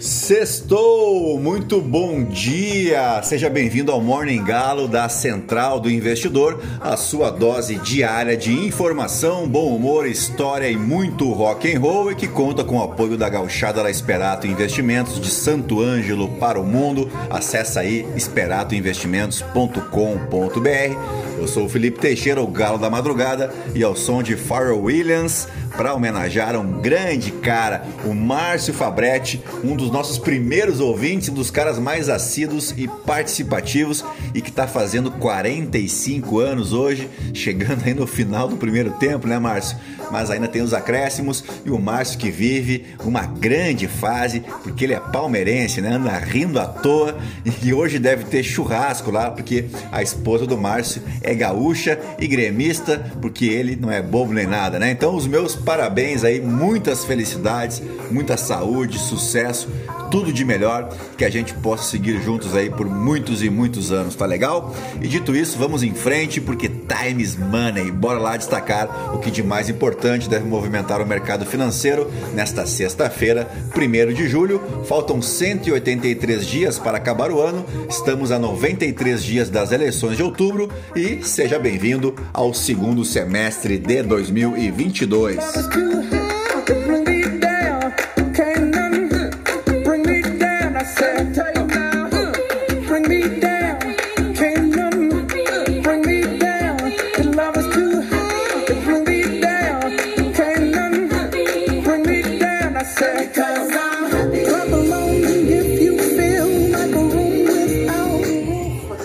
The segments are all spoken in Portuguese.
Sextou! Muito bom dia! Seja bem-vindo ao Morning Gallo da Central do Investidor, a sua dose diária de informação, bom humor, história e muito rock and roll, e que conta com o apoio da gauchada da Esperato Investimentos de Santo Ângelo para o mundo. Acesse aí esperatoinvestimentos.com.br. Eu sou o Felipe Teixeira, o Galo da Madrugada, e ao som de Faro Williams, para homenagear um grande cara, o Márcio Fabretti, um dos nossos primeiros ouvintes, um dos caras mais assíduos e participativos, e que está fazendo 45 anos hoje, chegando aí no final do primeiro tempo, né, Márcio? Mas ainda tem os acréscimos, e o Márcio que vive uma grande fase, porque ele é palmeirense, né? Anda rindo à toa, e hoje deve ter churrasco lá, porque a esposa do Márcio é gaúcha e gremista, porque ele não é bobo nem nada, né? Então os meus parabéns aí, muitas felicidades, muita saúde, sucesso, tudo de melhor, que a gente possa seguir juntos aí por muitos e muitos anos, tá legal? E dito isso, vamos em frente, porque time is money. Bora lá destacar o que de mais importante deve movimentar o mercado financeiro nesta sexta-feira, 1º de julho. Faltam 183 dias para acabar o ano, estamos a 93 dias das eleições de outubro e seja bem-vindo ao segundo semestre de 2022.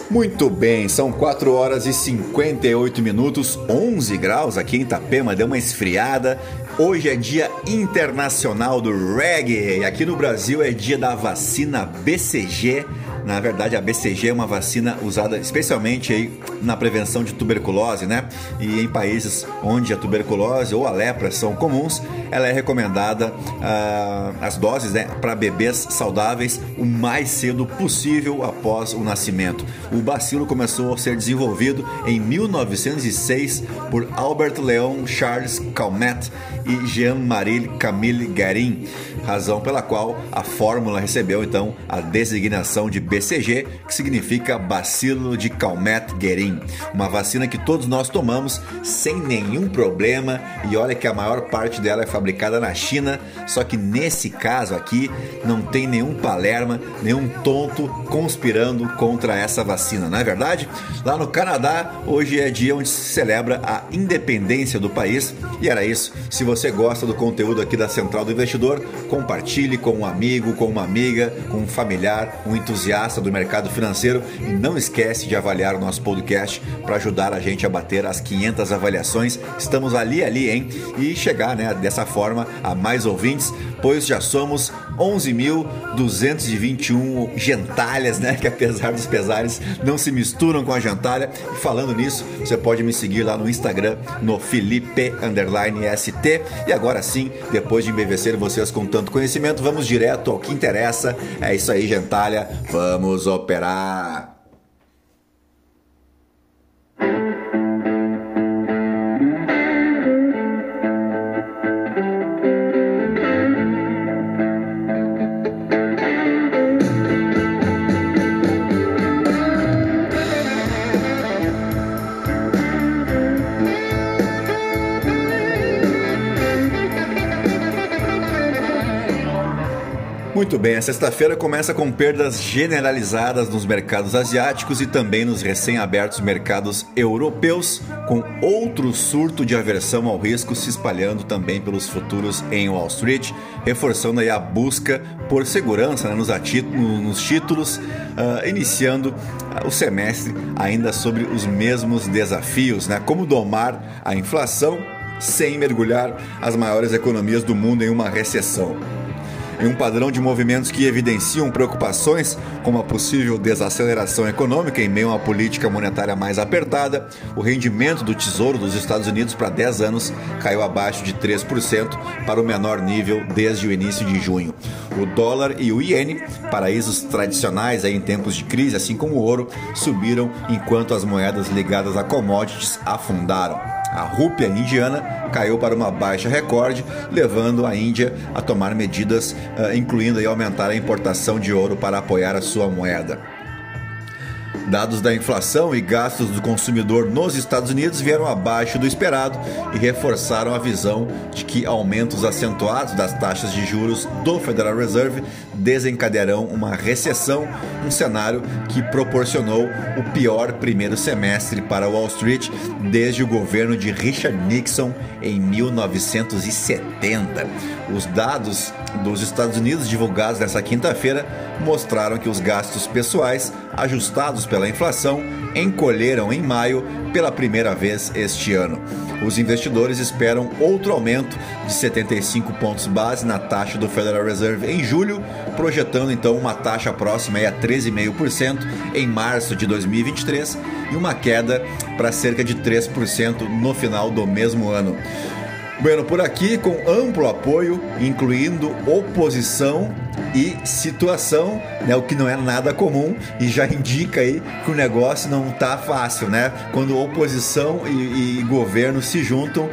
Muito bem, são 4 horas e 58 minutos, 11 graus aqui em Itapema, deu uma esfriada. Hoje é dia internacional do reggae, e aqui no Brasil é dia da vacina BCG. Na verdade, a BCG é uma vacina usada especialmente aí na prevenção de tuberculose, né? E em países onde a tuberculose ou a lepra são comuns, ela é recomendada as doses, né, para bebês saudáveis o mais cedo possível após o nascimento. O bacilo começou a ser desenvolvido em 1906 por Albert Leon Charles Calmet e Jean-Marie Camille Guérin, razão pela qual a fórmula recebeu então a designação de BCG, que significa Bacilo de Calmet-Guérin, uma vacina que todos nós tomamos sem nenhum problema, e olha que a maior parte dela é fabricada na China, só que nesse caso aqui não tem nenhum palerma, nenhum tonto conspirando contra essa vacina, não é verdade? Lá no Canadá, hoje é dia onde se celebra a independência do país, e era isso. Se você gosta do conteúdo aqui da Central do Investidor, compartilhe com um amigo, com uma amiga, com um familiar, um entusiasta do mercado financeiro, e não esquece de avaliar o nosso podcast para ajudar a gente a bater as 500 avaliações. Estamos ali, hein? E chegar, né, dessa forma a mais ouvintes, pois já somos 11.221 gentalhas, né, que apesar dos pesares não se misturam com a gentalha. E falando nisso, você pode me seguir lá no Instagram, no Felipe_ST. E agora sim, depois de embevecer vocês com tanto conhecimento, vamos direto ao que interessa. É isso aí, gentalha, vamos operar! Muito bem, a sexta-feira começa com perdas generalizadas nos mercados asiáticos e também nos recém-abertos mercados europeus, com outro surto de aversão ao risco se espalhando também pelos futuros em Wall Street, reforçando aí a busca por segurança, né, nos títulos, iniciando o semestre ainda sobre os mesmos desafios, né, como domar a inflação sem mergulhar as maiores economias do mundo em uma recessão. em um padrão de movimentos que evidenciam preocupações como a possível desaceleração econômica em meio a uma política monetária mais apertada, o rendimento do Tesouro dos Estados Unidos para 10 anos caiu abaixo de 3% para o menor nível desde o início de junho. O dólar e o iene, paraísos tradicionais em tempos de crise, assim como o ouro, subiram enquanto as moedas ligadas a commodities afundaram. A rúpia indiana caiu para uma baixa recorde, levando a Índia a tomar medidas, incluindo aí aumentar a importação de ouro para apoiar a sua moeda. Dados da inflação e gastos do consumidor nos Estados Unidos vieram abaixo do esperado e reforçaram a visão de que aumentos acentuados das taxas de juros do Federal Reserve desencadearão uma recessão, um cenário que proporcionou o pior primeiro semestre para Wall Street desde o governo de Richard Nixon em 1970. Os dados dos Estados Unidos divulgados nesta quinta-feira mostraram que os gastos pessoais ajustados pela inflação encolheram em maio pela primeira vez este ano. Os investidores esperam outro aumento de 75 pontos base na taxa do Federal Reserve em julho, projetando então uma taxa próxima a 13,5% em março de 2023 e uma queda para cerca de 3% no final do mesmo ano. Bueno, por aqui, com amplo apoio, incluindo oposição e situação, né, o que não é nada comum e já indica aí que o negócio não tá fácil, né? Quando oposição e governo se juntam,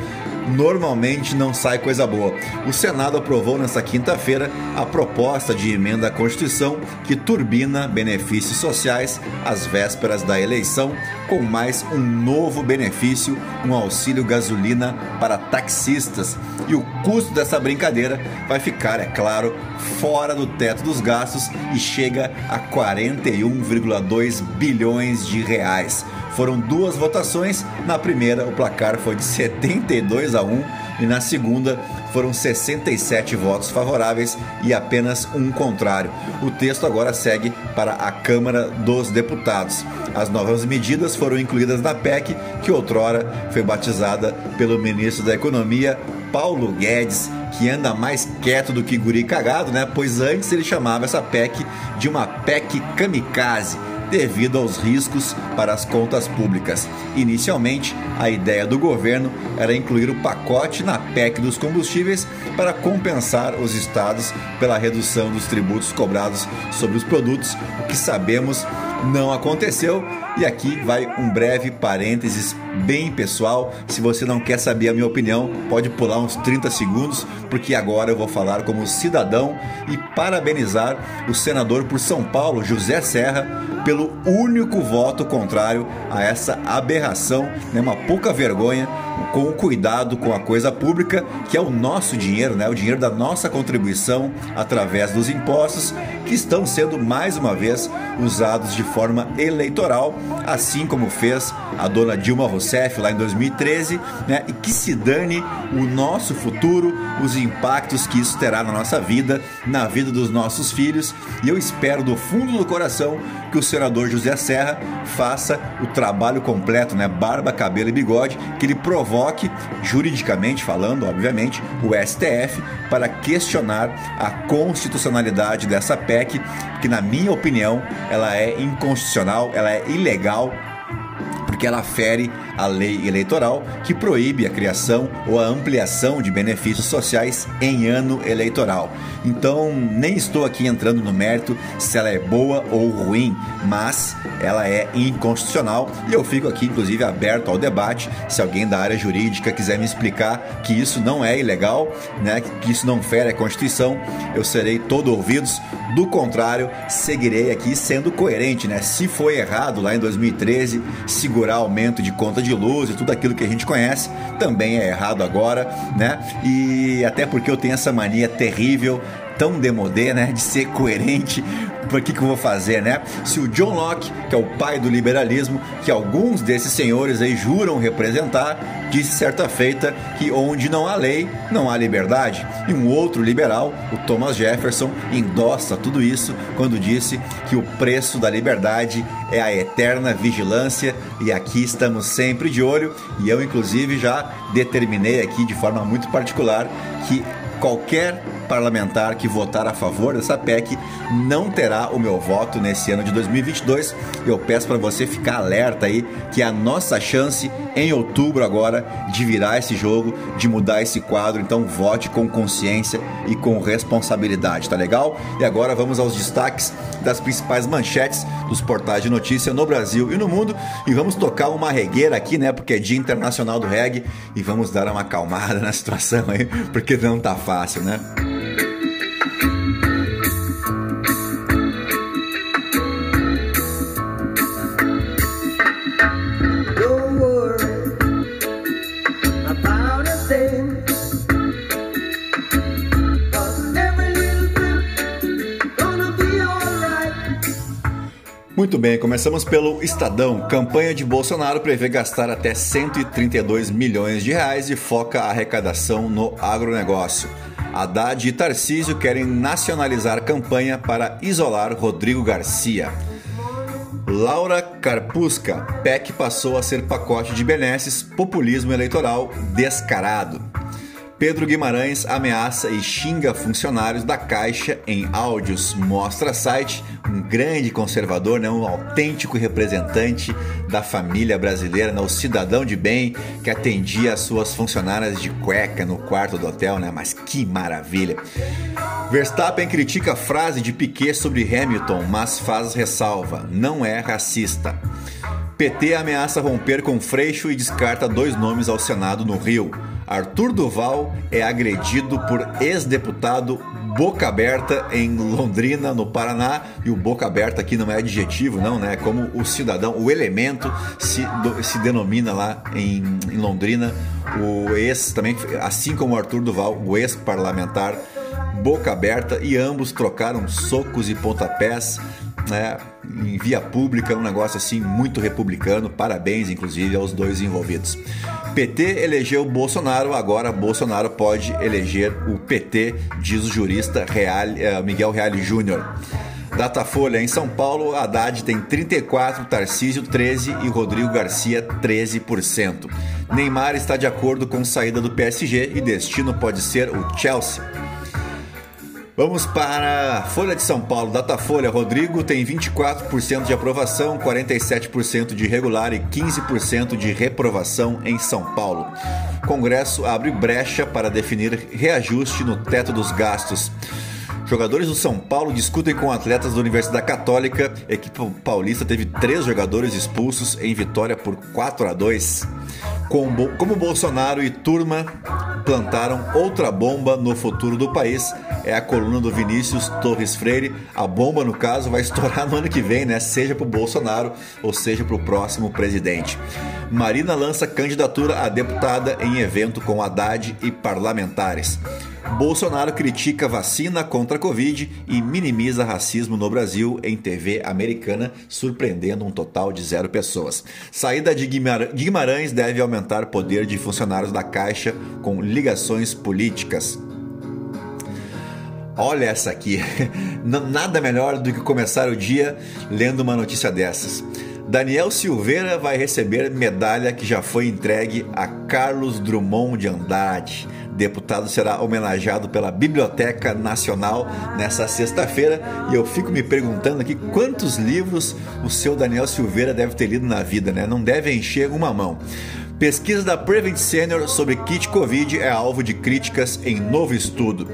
normalmente não sai coisa boa. O Senado aprovou nesta quinta-feira a proposta de emenda à Constituição que turbina benefícios sociais às vésperas da eleição, com mais um novo benefício, um auxílio gasolina para taxistas. E o custo dessa brincadeira vai ficar, é claro, fora do teto dos gastos e chega a 41,2 bilhões de reais. Foram duas votações, na primeira o placar foi de 72-1 e na segunda foram 67 votos favoráveis e apenas um contrário. O texto agora segue para a Câmara dos Deputados. As novas medidas foram incluídas na PEC, que outrora foi batizada pelo ministro da Economia, Paulo Guedes, que anda mais quieto do que guri cagado, né? Pois antes ele chamava essa PEC de uma PEC kamikaze, devido aos riscos para as contas públicas. Inicialmente, a ideia do governo era incluir o pacote na PEC dos combustíveis para compensar os estados pela redução dos tributos cobrados sobre os produtos, o que sabemos não aconteceu. E aqui vai um breve parênteses bem pessoal. Se você não quer saber a minha opinião, pode pular uns 30 segundos, porque agora eu vou falar como cidadão e parabenizar o senador por São Paulo, José Serra, pelo único voto contrário a essa aberração, né? Uma pouca vergonha, com o cuidado com a coisa pública, que é o nosso dinheiro, né? O dinheiro da nossa contribuição através dos impostos, que estão sendo mais uma vez usados de forma eleitoral, assim como fez a dona Dilma Rousseff lá em 2013, né? E que se dane o nosso futuro, os impactos que isso terá na nossa vida, na vida dos nossos filhos. E eu espero do fundo do coração que o senador José Serra faça o trabalho completo, né? Barba, cabelo e bigode, que ele provoque, juridicamente falando, obviamente, o STF para questionar a constitucionalidade dessa PEC, que na minha opinião ela é inconstitucional, ela é ilegal, porque ela fere a lei eleitoral que proíbe a criação ou a ampliação de benefícios sociais em ano eleitoral. Então, nem estou aqui entrando no mérito se ela é boa ou ruim, mas ela é inconstitucional e eu fico aqui, inclusive, aberto ao debate. Se alguém da área jurídica quiser me explicar que isso não é ilegal, né, que isso não fere a Constituição, eu serei todo ouvidos. Do contrário, seguirei aqui sendo coerente, né? Se foi errado lá em 2013 segurar aumento de conta de luz e tudo aquilo que a gente conhece, também é errado agora, né? E até porque eu tenho essa mania terrível, tão demodê, né, de ser coerente. Por que eu vou fazer, né? Se o John Locke, que é o pai do liberalismo, que alguns desses senhores aí juram representar, disse certa feita que onde não há lei, não há liberdade. E um outro liberal, o Thomas Jefferson, endossa tudo isso quando disse que o preço da liberdade é a eterna vigilância, e aqui estamos sempre de olho. E eu, inclusive, já determinei aqui de forma muito particular que qualquer parlamentar que votar a favor dessa PEC não terá o meu voto nesse ano de 2022. Eu peço para você ficar alerta aí, que é a nossa chance em outubro agora de virar esse jogo, de mudar esse quadro. Então vote com consciência e com responsabilidade, tá legal? E agora vamos aos destaques das principais manchetes dos portais de notícia no Brasil e no mundo. E vamos tocar uma regueira aqui, né? Porque é Dia Internacional do Reggae, e vamos dar uma acalmada na situação aí, porque não tá fácil, né? Muito bem, começamos pelo Estadão. Campanha de Bolsonaro prevê gastar até 132 milhões de reais e foca a arrecadação no agronegócio. Haddad e Tarcísio querem nacionalizar campanha para isolar Rodrigo Garcia. Laura Carpusca, PEC passou a ser pacote de benesses, populismo eleitoral descarado. Pedro Guimarães ameaça e xinga funcionários da Caixa em áudios. Mostra site, um grande conservador, né? Um autêntico representante da família brasileira, né? O cidadão de bem que atendia as suas funcionárias de cueca no quarto do hotel, né? Mas que maravilha! Verstappen critica a frase de Piquet sobre Hamilton, mas faz ressalva: não é racista. PT ameaça romper com Freixo e descarta dois nomes ao Senado no Rio. Arthur Duval é agredido por ex-deputado Boca Aberta em Londrina, no Paraná. E o Boca Aberta aqui não é adjetivo, não, né? É como o cidadão, o elemento se denomina lá em Londrina. O ex, também, assim como o Arthur Duval, o ex-parlamentar Boca Aberta. E ambos trocaram socos e pontapés, né, em via pública, um negócio assim muito republicano. Parabéns, inclusive, aos dois envolvidos. PT elegeu Bolsonaro, agora Bolsonaro pode eleger o PT, diz o jurista Miguel Reale Júnior. Datafolha, em São Paulo, Haddad tem 34%, Tarcísio 13% e Rodrigo Garcia 13%. Neymar está de acordo com saída do PSG e destino pode ser o Chelsea. Vamos para Folha de São Paulo. Datafolha, Rodrigo tem 24% de aprovação, 47% de irregular e 15% de reprovação em São Paulo. Congresso abre brecha para definir reajuste no teto dos gastos. Jogadores do São Paulo discutem com atletas da Universidade Católica. A equipe paulista teve 3 jogadores expulsos em vitória por 4-2. Como Bolsonaro e turma plantaram outra bomba no futuro do país, é a coluna do Vinícius Torres Freire. A bomba, no caso, vai estourar no ano que vem, né? Seja pro Bolsonaro ou seja pro próximo presidente. Marina lança candidatura a deputada em evento com Haddad e parlamentares. Bolsonaro critica vacina contra a Covid e minimiza racismo no Brasil em TV americana, surpreendendo um total de 0 pessoas. Saída de Guimarães deve aumentar poder de funcionários da Caixa com ligações políticas. Olha essa aqui, nada melhor do que começar o dia lendo uma notícia dessas. Daniel Silveira vai receber medalha que já foi entregue a Carlos Drummond de Andrade. Deputado será homenageado pela Biblioteca Nacional nessa sexta-feira. E eu fico me perguntando aqui quantos livros o seu Daniel Silveira deve ter lido na vida, né? Não deve encher uma mão. Pesquisa da Prevent Senior sobre kit Covid é alvo de críticas em novo estudo.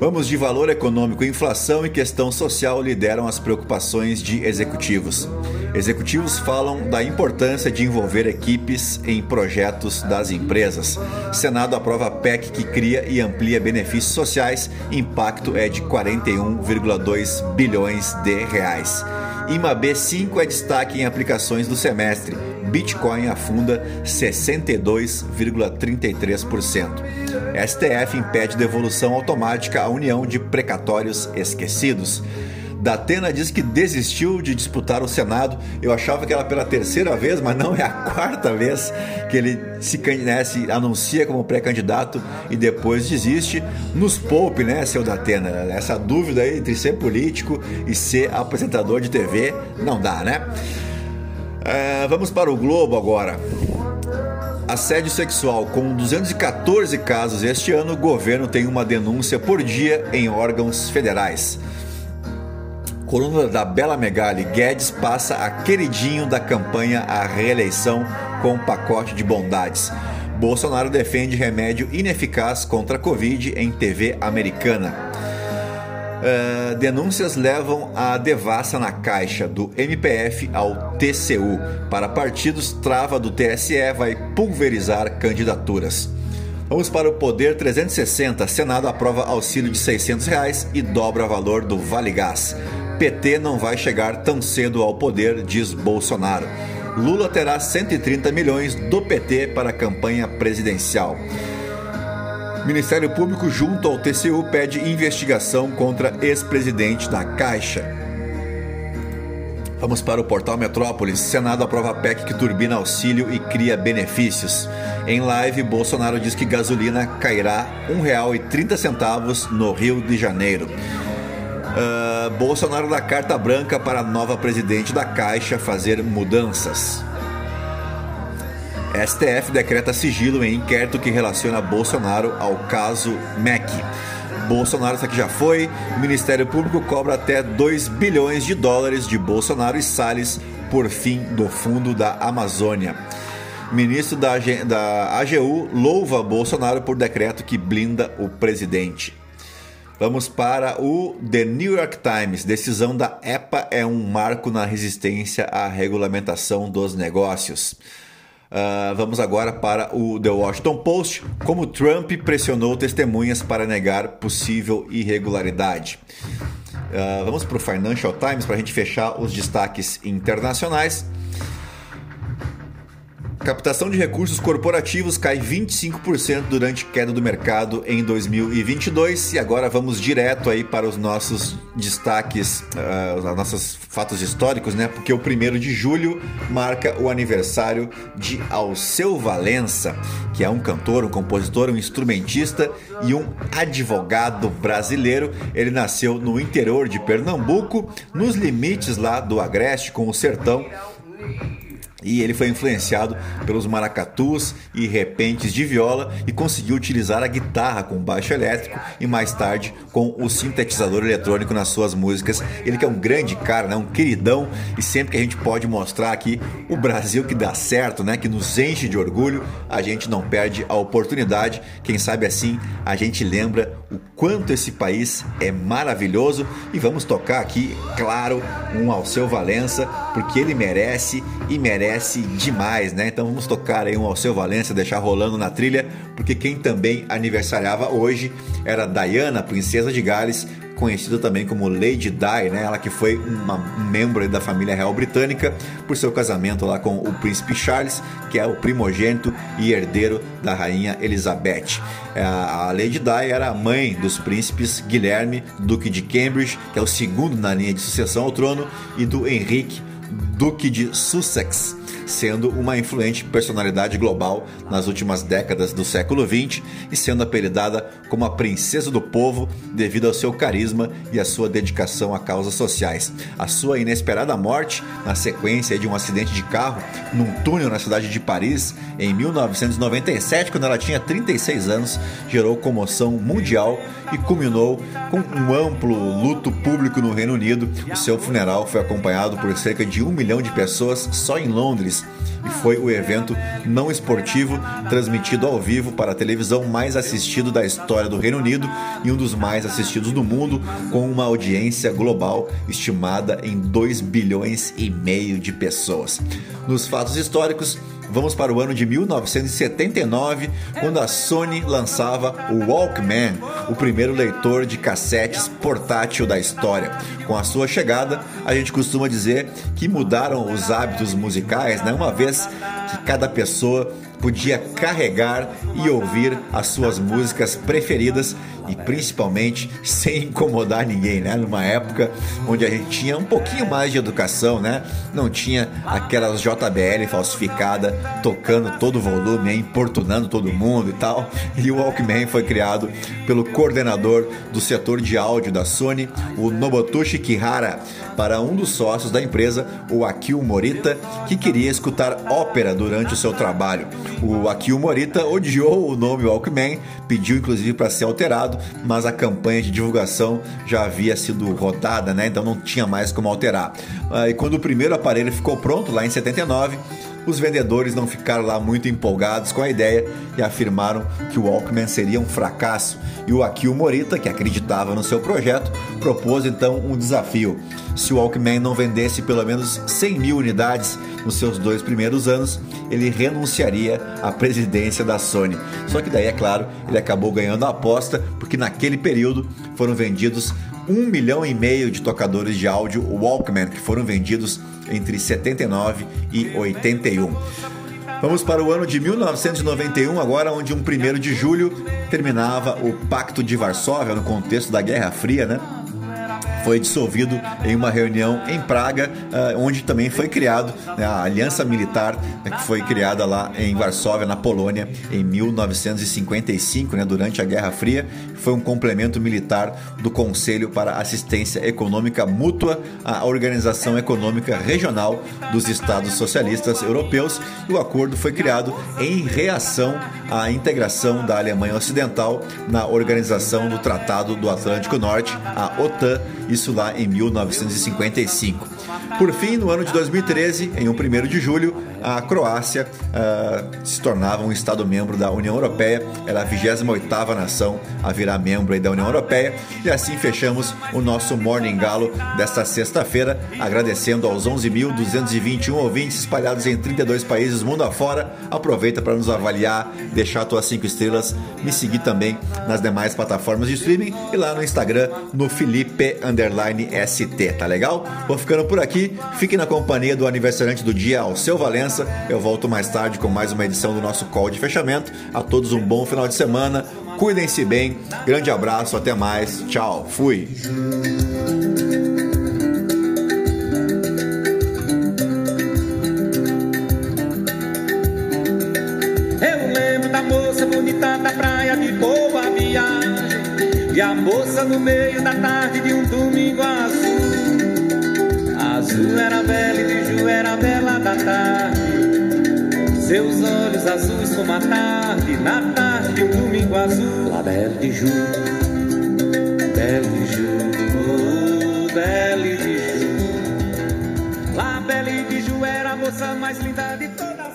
Vamos de valor econômico, inflação e questão social lideram as preocupações de executivos. Executivos falam da importância de envolver equipes em projetos das empresas. Senado aprova a PEC que cria e amplia benefícios sociais. Impacto é de 41,2 bilhões de reais. IMAB 5 é destaque em aplicações do semestre. Bitcoin afunda 62,33%. STF impede devolução automática à União de precatórios esquecidos. Datena diz que desistiu de disputar o Senado. Eu achava que era pela 3ª vez, mas não, é a 4ª vez que ele se anuncia como pré-candidato e depois desiste. Nos poupe, né, seu Datena? Essa dúvida aí entre ser político e ser apresentador de TV não dá, né? Vamos para o Globo agora. assédio sexual com 214 casos este ano, o governo tem uma denúncia por dia em órgãos federais. Coluna da Bela Megali, Guedes passa a queridinho da campanha à reeleição com pacote de bondades. Bolsonaro defende remédio ineficaz contra a Covid em TV americana. Denúncias levam a devassa na Caixa, do MPF ao TCU. Para partidos, trava do TSE vai pulverizar candidaturas. Vamos para o Poder 360. Senado aprova auxílio de R$600 e dobra valor do Vale Gás. PT não vai chegar tão cedo ao poder, diz Bolsonaro. Lula terá 130 milhões do PT para a campanha presidencial. Ministério Público junto ao TCU pede investigação contra ex-presidente da Caixa. Vamos para o portal Metrópolis. Senado aprova PEC que turbina auxílio e cria benefícios. Em live, Bolsonaro diz que gasolina cairá R$ 1,30 no Rio de Janeiro. Bolsonaro dá carta branca para a nova presidente da Caixa fazer mudanças. STF decreta sigilo em inquérito que relaciona Bolsonaro ao caso MEC. Bolsonaro, isso aqui já foi. Ministério Público cobra até US$ 2 bilhões de Bolsonaro e Salles por fim do fundo da Amazônia. Ministro da AGU louva Bolsonaro por decreto que blinda o presidente. Vamos para o The New York Times. Decisão da EPA é um marco na resistência à regulamentação dos negócios. Vamos agora para o The Washington Post. Como Trump pressionou testemunhas para negar possível irregularidade. Vamos para o Financial Times para a gente fechar os destaques internacionais. Captação de recursos corporativos cai 25% durante queda do mercado em 2022. E agora vamos direto aí para os nossos destaques, os nossos fatos históricos, né? Porque o 1º de julho marca o aniversário de Alceu Valença, que é um cantor, um compositor, um instrumentista e um advogado brasileiro. Ele nasceu no interior de Pernambuco, nos limites lá do Agreste com o sertão. E ele foi influenciado pelos maracatus e repentes de viola e conseguiu utilizar a guitarra com baixo elétrico e mais tarde com o sintetizador eletrônico nas suas músicas. Ele que é um grande cara, né? Um queridão, e sempre que a gente pode mostrar aqui o Brasil que dá certo, né? Que nos enche de orgulho, a gente não perde a oportunidade. Quem sabe assim a gente lembra o quanto esse país é maravilhoso. E vamos tocar aqui, claro, um Alceu Valença, porque ele merece e merece demais, né? Então vamos tocar aí um Alceu Valença, deixar rolando na trilha, porque quem também aniversariava hoje era Diana, princesa de Gales, conhecida também como Lady Di, né? Ela que foi uma membro da família real britânica por seu casamento lá com o príncipe Charles, que é o primogênito e herdeiro da rainha Elizabeth. A Lady Di era a mãe dos príncipes Guilherme, duque de Cambridge, que é o segundo na linha de sucessão ao trono, e do Henrique, duque de Sussex, sendo uma influente personalidade global nas últimas décadas do século XX e sendo apelidada como a princesa do povo devido ao seu carisma e à sua dedicação a causas sociais. A sua inesperada morte, na sequência de um acidente de carro num túnel na cidade de Paris em 1997, quando ela tinha 36 anos, gerou comoção mundial e culminou com um amplo luto público no Reino Unido. O seu funeral foi acompanhado por cerca de 1 milhão de pessoas só em Londres e foi o evento não esportivo transmitido ao vivo para a televisão mais assistido da história do Reino Unido e um dos mais assistidos do mundo, com uma audiência global estimada em 2,5 bilhões de pessoas. Nos fatos históricos, vamos para o ano de 1979, quando a Sony lançava o Walkman, o primeiro leitor de cassetes portátil da história. Com a sua chegada, a gente costuma dizer que mudaram os hábitos musicais, né? Uma vez que cada pessoa podia carregar e ouvir as suas músicas preferidas e principalmente sem incomodar ninguém, né? Numa época onde a gente tinha um pouquinho mais de educação, né? Não tinha aquelas JBL falsificada tocando todo o volume, importunando todo mundo e tal. E o Walkman foi criado pelo coordenador do setor de áudio da Sony, o Nobutoshi Kihara, para um dos sócios da empresa, o Akio Morita, que queria escutar ópera durante o seu trabalho. O Akio Morita odiou o nome Walkman, pediu inclusive para ser alterado, mas a campanha de divulgação já havia sido rodada, né? Então não tinha mais como alterar. E quando o primeiro aparelho ficou pronto, lá em 79, os vendedores não ficaram lá muito empolgados com a ideia e afirmaram que o Walkman seria um fracasso. E o Akio Morita, que acreditava no seu projeto, propôs então um desafio. Se o Walkman não vendesse pelo menos 100 mil unidades nos seus 2 primeiros anos, ele renunciaria à presidência da Sony. Só que daí, é claro, ele acabou ganhando a aposta, porque naquele período foram vendidos 1,5 milhão de tocadores de áudio Walkman, que foram vendidos entre 79 e 81. Vamos para o ano de 1991 agora, onde um 1º de julho terminava o Pacto de Varsóvia no contexto da Guerra Fria, né? Foi dissolvido em uma reunião em Praga, onde também foi criado a Aliança Militar, que foi criada lá em Varsóvia, na Polônia, em 1955, né, durante a Guerra Fria. Foi um complemento militar do Conselho para Assistência Econômica Mútua, a Organização Econômica Regional dos Estados Socialistas Europeus, e o acordo foi criado em reação à integração da Alemanha Ocidental na Organização do Tratado do Atlântico Norte, a OTAN, isso lá em 1955. Por fim, no ano de 2013, em 1º de julho, a Croácia se tornava um Estado membro da União Europeia. Era a 28ª nação a virar membro aí da União Europeia. E assim fechamos o nosso Morning Gallo desta sexta-feira, agradecendo aos 11.221 ouvintes espalhados em 32 países mundo afora. Aproveita para nos avaliar, deixar tuas 5 estrelas, me seguir também nas demais plataformas de streaming e lá no Instagram, no Felipe_ST, tá legal? Vou ficando por aqui, fique na companhia do aniversariante do dia, Alceu Valença. Eu volto mais tarde com mais uma edição do nosso Call de Fechamento. A todos um bom final de semana, cuidem-se bem, grande abraço, até mais, tchau, fui! Eu lembro da moça bonita da praia de boa viagem, e a moça no meio da tarde de um domingo azul. Azul era bela e de Ju era bela da tarde, seus olhos azuis como a tarde, na tarde um domingo azul. La Belle de Ju, Belle de Ju, oh, Belle de Ju. La Belle de Ju era a moça mais linda de toda a